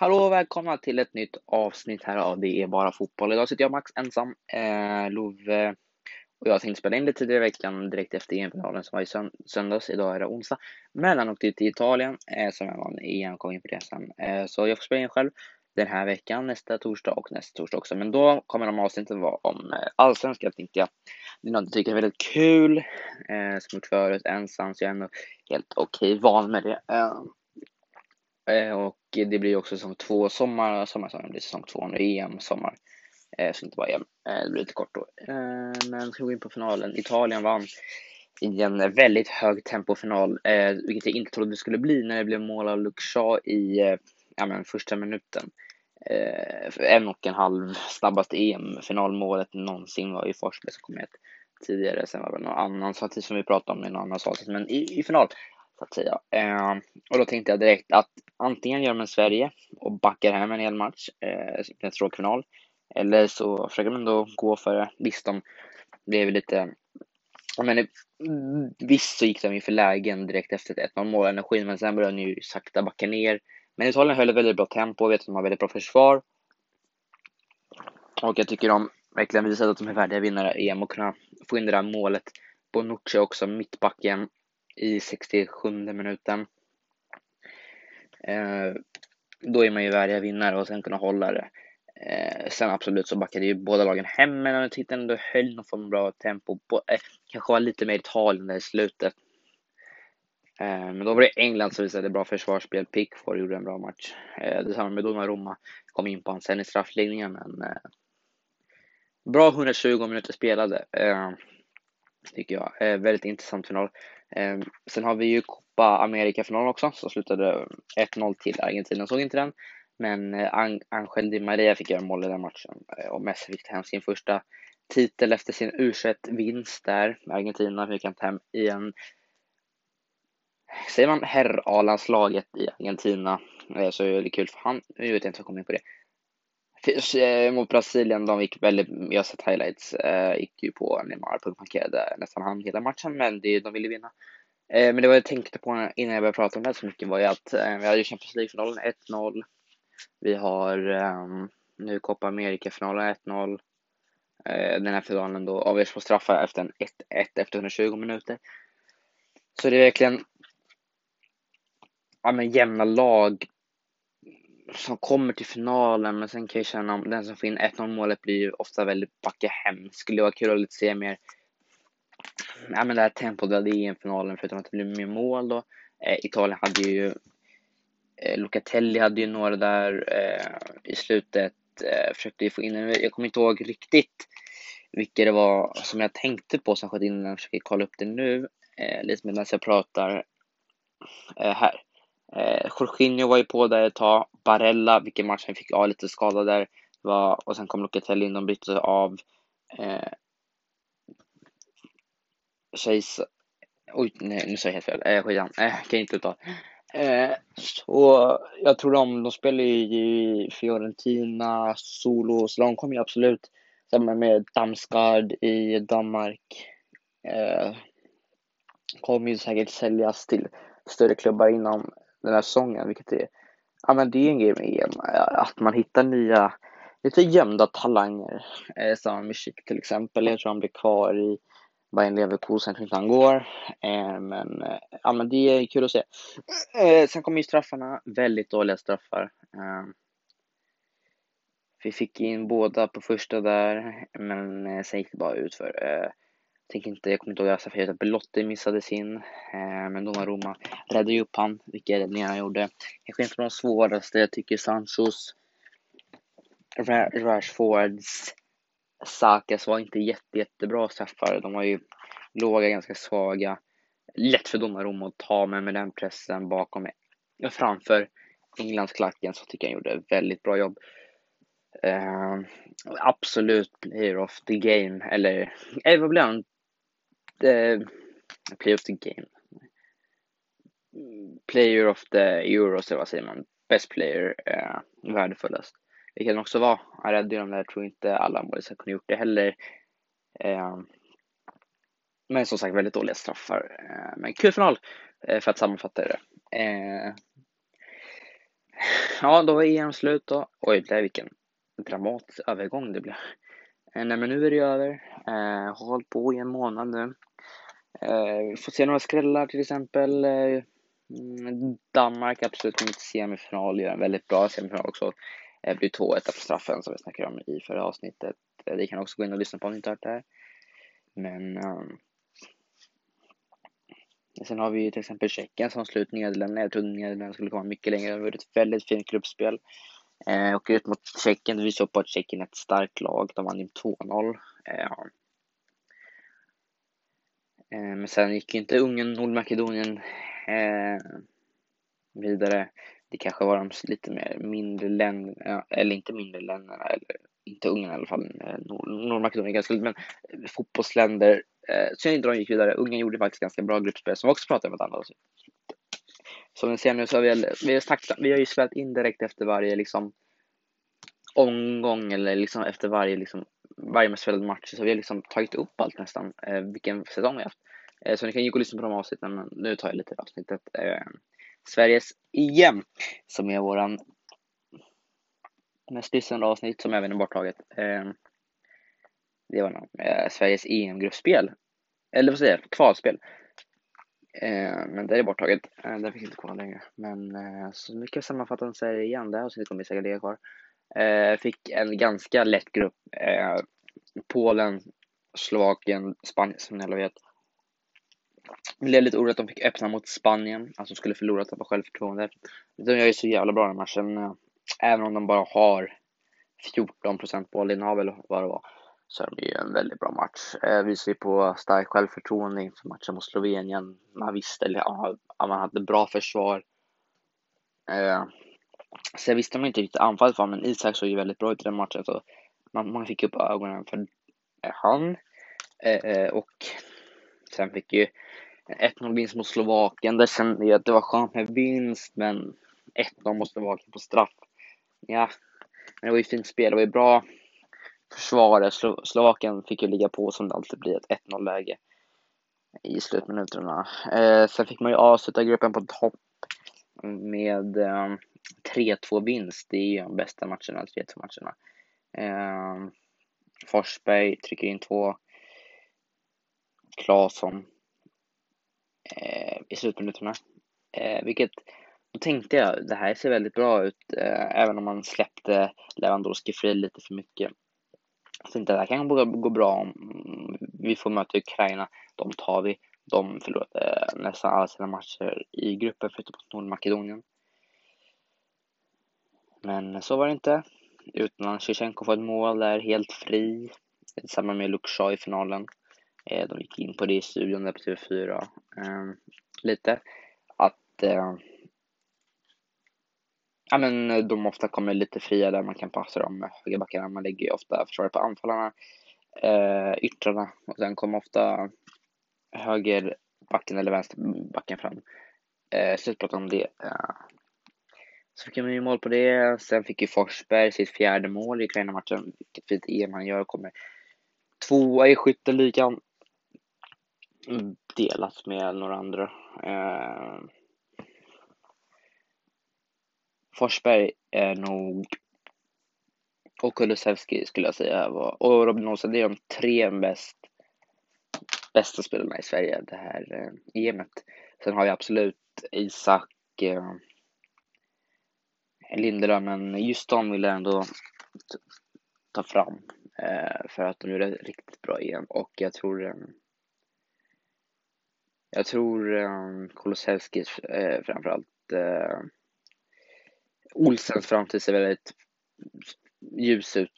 Hallå och välkomna till ett nytt avsnitt här av Det är bara fotboll. Idag sitter jag Max ensam, Love, och jag tänkte spela in lite tidigare i veckan direkt efter EM-finalen som var i söndags. Idag är det onsdag. Mellan och till Italien som jag vann EM-kom in för det sen. Så jag får spela in själv den här veckan, nästa torsdag och nästa torsdag också. Men då kommer de avsnitten vara om allsvenska, tänkte jag. Det är något jag tycker är väldigt kul, som gjort förut ensam, så jag är ändå helt okej van med det. Och det blir också säsong 2 sommar blir säsong 2 nu, EM sommar, så inte bara EM, det blir lite kort då. Men ska vi gå in på finalen. Italien vann i en väldigt hög tempofinal, vilket jag inte trodde det skulle bli när det blev mål av Luxa i första minuten. En och en halv snabbaste EM-finalmålet någonsin var ju Forsberg som kom med tidigare. Sen var det någon annan satsning som vi pratade om i någon annan satsning, men i final. Och då tänkte jag direkt att antingen gör man Sverige och backar hem en hel match i en stråkfinal, eller så försöker man då gå för det. Visst, de blev lite, visst så gick de ju för lägen direkt efter ett 1-0 mål energin, men sen började de ju sakta backa ner. Men Italien höll ett väldigt bra tempo, vet att de har väldigt bra försvar, och jag tycker de verkligen visade att de är värdiga vinnare EM och kunna få in det där målet på Nordsjö också, mittbacken, i 67 minuten. Då är man ju värdiga vinnare och sen kunna hålla det. Sen absolut så backade ju båda lagen hem, men jag tyckte ändå höll någon form av bra tempo på, kanske var lite mer Italien där i slutet. Men då var det England som visade bra försvarsspel. Pickford gjorde en bra match. Detsamma med Donnarumma, kom in på han sen i straffläggningen, men bra 120 minuter spelade. Tycker jag. Väldigt intressant final. Sen har vi ju Copa America final också, så slutade 1-0 till Argentina. Såg inte den, men Angel Di Maria fick göra mål i den matchen, och Messi fick ta hem sin första titel efter sin U21-vinst där. Argentina fick han ta hem i en, säger man, herr-A-landslaget i Argentina, så är det kul för han. Jag vet inte vad jag kommer in på det. Mot Brasilien, de gick väldigt, jag har sett highlights, gick ju på Neymar, punktmarkerade nästan han hela matchen, men de ville vinna. Men det var jag tänkte på innan jag började prata om det så mycket var ju att vi hade ju Champions League-finalen 1-0, vi har nu Copa America-finalen 1-0, den här finalen då avgörs på straffar efter en 1-1 efter 120 minuter. Så det är verkligen jämna lag som kommer till finalen, men sen kan jag känna om den som får in 1-0 målet blir ju ofta väldigt backa hem. Skulle vara kul att se mer det här tempot där i EM-finalen, förutom att det blir mer mål då. Italien hade ju Locatelli hade ju några där i slutet, försökte ju få in, jag kommer inte ihåg riktigt vilka det var som jag tänkte på som sköt in, jag försöker kolla upp det nu lite medan jag pratar här. Jorginho var ju på där ett tag, Varela, vilken match han fick av lite skada där var, och sen kom Locatelli in, de bytte av Chase, oj nej, nu säger jag helt fel, skidan, kan jag inte ta. Så jag tror de spelar ju i Fiorentina solo, så de kommer ju absolut samma med Damsgaard i Danmark, kommer ju säkert säljas till större klubbar inom den här säsongen, vilket är, det är en grej med EM, att man hittar nya lite gömda talanger, som Isak till exempel. Jag tror han blir kvar i Bayern Leverkusen, inte han går, men det är kul att se. Sen kommer ju straffarna, väldigt dåliga straffar, vi fick in båda på första där, men sen gick det bara ut för jag kommer inte ihåg för att Bellotti missade sin, men Donnarumma räddade ju upp han, vilket räddningarna gjorde. Kanske inte de svåraste, jag tycker Sanchos, Rashfords, Sakas var inte jättebra straffar, de var ju låga, ganska svaga, lätt för Donnarumma att ta, med den pressen bakom och framför Englandsklacken så tycker jag gjorde väldigt bra jobb. Absolut player of the game, eller vad blir han? Player of the game, player of the euro, så vad säger man, best player, värdefullast, det kan också vara, han räddade ju de där, tror inte alla mål som kunde gjort det heller, men som sagt väldigt dåliga straffar, men kul final, för att sammanfatta det. Ja, då var EM slut då. Oj, det är vilken dramatisk övergång det blev. Nej, men nu är det över. Jag har hållit på i en månad nu. Vi får se några skrällar, till exempel Danmark absolut mitt semifinal, gör en väldigt bra semifinal också. Blir 2-1 på straffen som vi snackade om i förra avsnittet. Vi kan också gå in och lyssna på om ni inte hört det här. Men sen har vi ju till exempel Tjeckien som slut Nederländerna. Jag trodde Nederländerna skulle komma mycket längre. Det var ett väldigt fint klubbspel. Och ut mot Tjeckien, vi såg på att Tjeckien är ett starkt lag. De vann ju 2-0. Men sen gick inte Ungern, Nordmakedonien vidare. Det kanske var de lite mer mindre länderna, eller inte mindre länderna, eller inte Ungern i alla fall, Nordmakedonien ganska lite, men fotbollsländer. Sen inte de gick vidare. Ungern gjorde faktiskt ganska bra gruppspel som vi också pratade om ett annat. Som ni ser nu så har vi har ju spelat in direkt efter varje liksom omgång, eller liksom efter varje spelad match, så vi har liksom tagit upp allt nästan, vilken säsong vi har haft. Så ni kan ju gå och lyssna på de avsnitten, men nu tar jag lite avsnittet Sveriges EM, som är våran mest lyssnande avsnitt, som även är borttaget. Det var Sveriges EM-gruppspel, eller vad säger jag, kvalspel. Men det är borttaget, där fick jag inte kolla längre. Men så mycket sammanfattande säger igen där, och så kommer vi säkert det kvar. Fick en ganska lätt grupp, Polen, Slovakien, Spanien som ni alla vet. Det blev lite oroligt att de fick öppna mot Spanien, alltså skulle förlora att tappa självförtroende. De gör ju så jävla bra den matchen, även om de bara har 14% bollinnehav eller vad det var. Så det blir en väldigt bra match. Vi ser på stark självförtroende inför matchen mot Slovenien. Man visste, eller man hade bra försvar. Sen visste man inte riktigt anfallet var, men Isak såg ju väldigt bra ut i den matchen. Så man fick upp ögonen för han. Och sen fick ju 1-0 vinst mot Slovakien. Där kände jag att det var skönt med vinst, men 1-0 mot Slovakien på straff. Ja, men det var ju fint spel, det var ju bra försvaret. Slovakien fick ju ligga på som det alltid blir, ett 1-0-läge i slutminuterna. Sen fick man ju avsluta gruppen på topp med 3-2 vinst. Det är ju de bästa matcherna, 3-2 matcherna. Forsberg trycker in 2. Klaasson i slutminuterna. Vilket, då tänkte jag, det här ser väldigt bra ut. Även om man släppte Lewandowski fri lite för mycket. Så inte det här kan gå bra om vi får möta Ukraina. De tar vi. De förlorade nästan alla sina matcher i gruppen förutom Nordmakedonien. Men så var det inte. Utan Tjechenko får ett mål där helt fri. Samma med Luxa i finalen. De gick in på det i studion där på TV4. Lite. Att ja, men de ofta kommer lite fria där man kan passa dem med högerbackarna. Man lägger ju ofta försvaret på anfallarna, yttrarna. Och sen kommer ofta högerbacken eller vänsterbacken fram. Slutprat om det. Så fick man ju mål på det. Sen fick ju Forsberg sitt fjärde mål i Ukraina-matchen. Vilket fint EM han gör. Kommer 2:a i skytteligan. Delas med några andra. Forsberg är nog, och Kulusevski skulle jag säga var, och Robin Olsen, det är de tre bästa spelarna i Sverige det här EMet. Sen har vi absolut Isak, Lindelöf, men just de vill jag ändå ta fram för att de gjorde riktigt bra EM. Och jag tror Kulusevski framförallt. Olsens framtid ser väldigt ljus ut.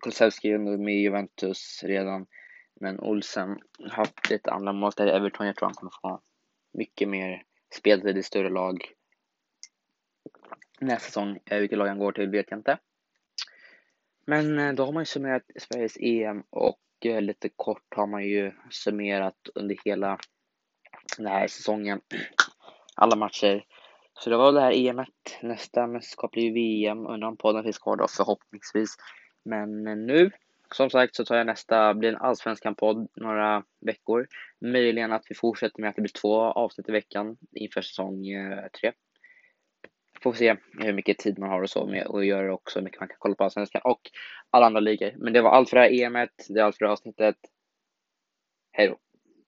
Kulusevski är nog med i Juventus redan. Men Olsen har haft lite andra mål där i Everton. Jag tror han kommer få mycket mer speltid i större lag nästa säsong. Vilket lag han går till vet jag inte. Men då har man ju summerat Sveriges EM. Och lite kort har man ju summerat under hela den här säsongen. Alla matcher. Så det var det här EMet. Nästa mästerskap blir VM. Undrar om podden finns kvar då, förhoppningsvis. Men nu, som sagt, så tar jag nästa. Blir en allsvenskan podd några veckor. Möjligen att vi fortsätter med att det blir 2 avsnitt i veckan inför säsong 3. Får se hur mycket tid man har och så med, och göra också hur mycket man kan kolla på allsvenskan och alla andra ligor. Men det var allt för det här EM:et. Det är allt för det här avsnittet. Hej då.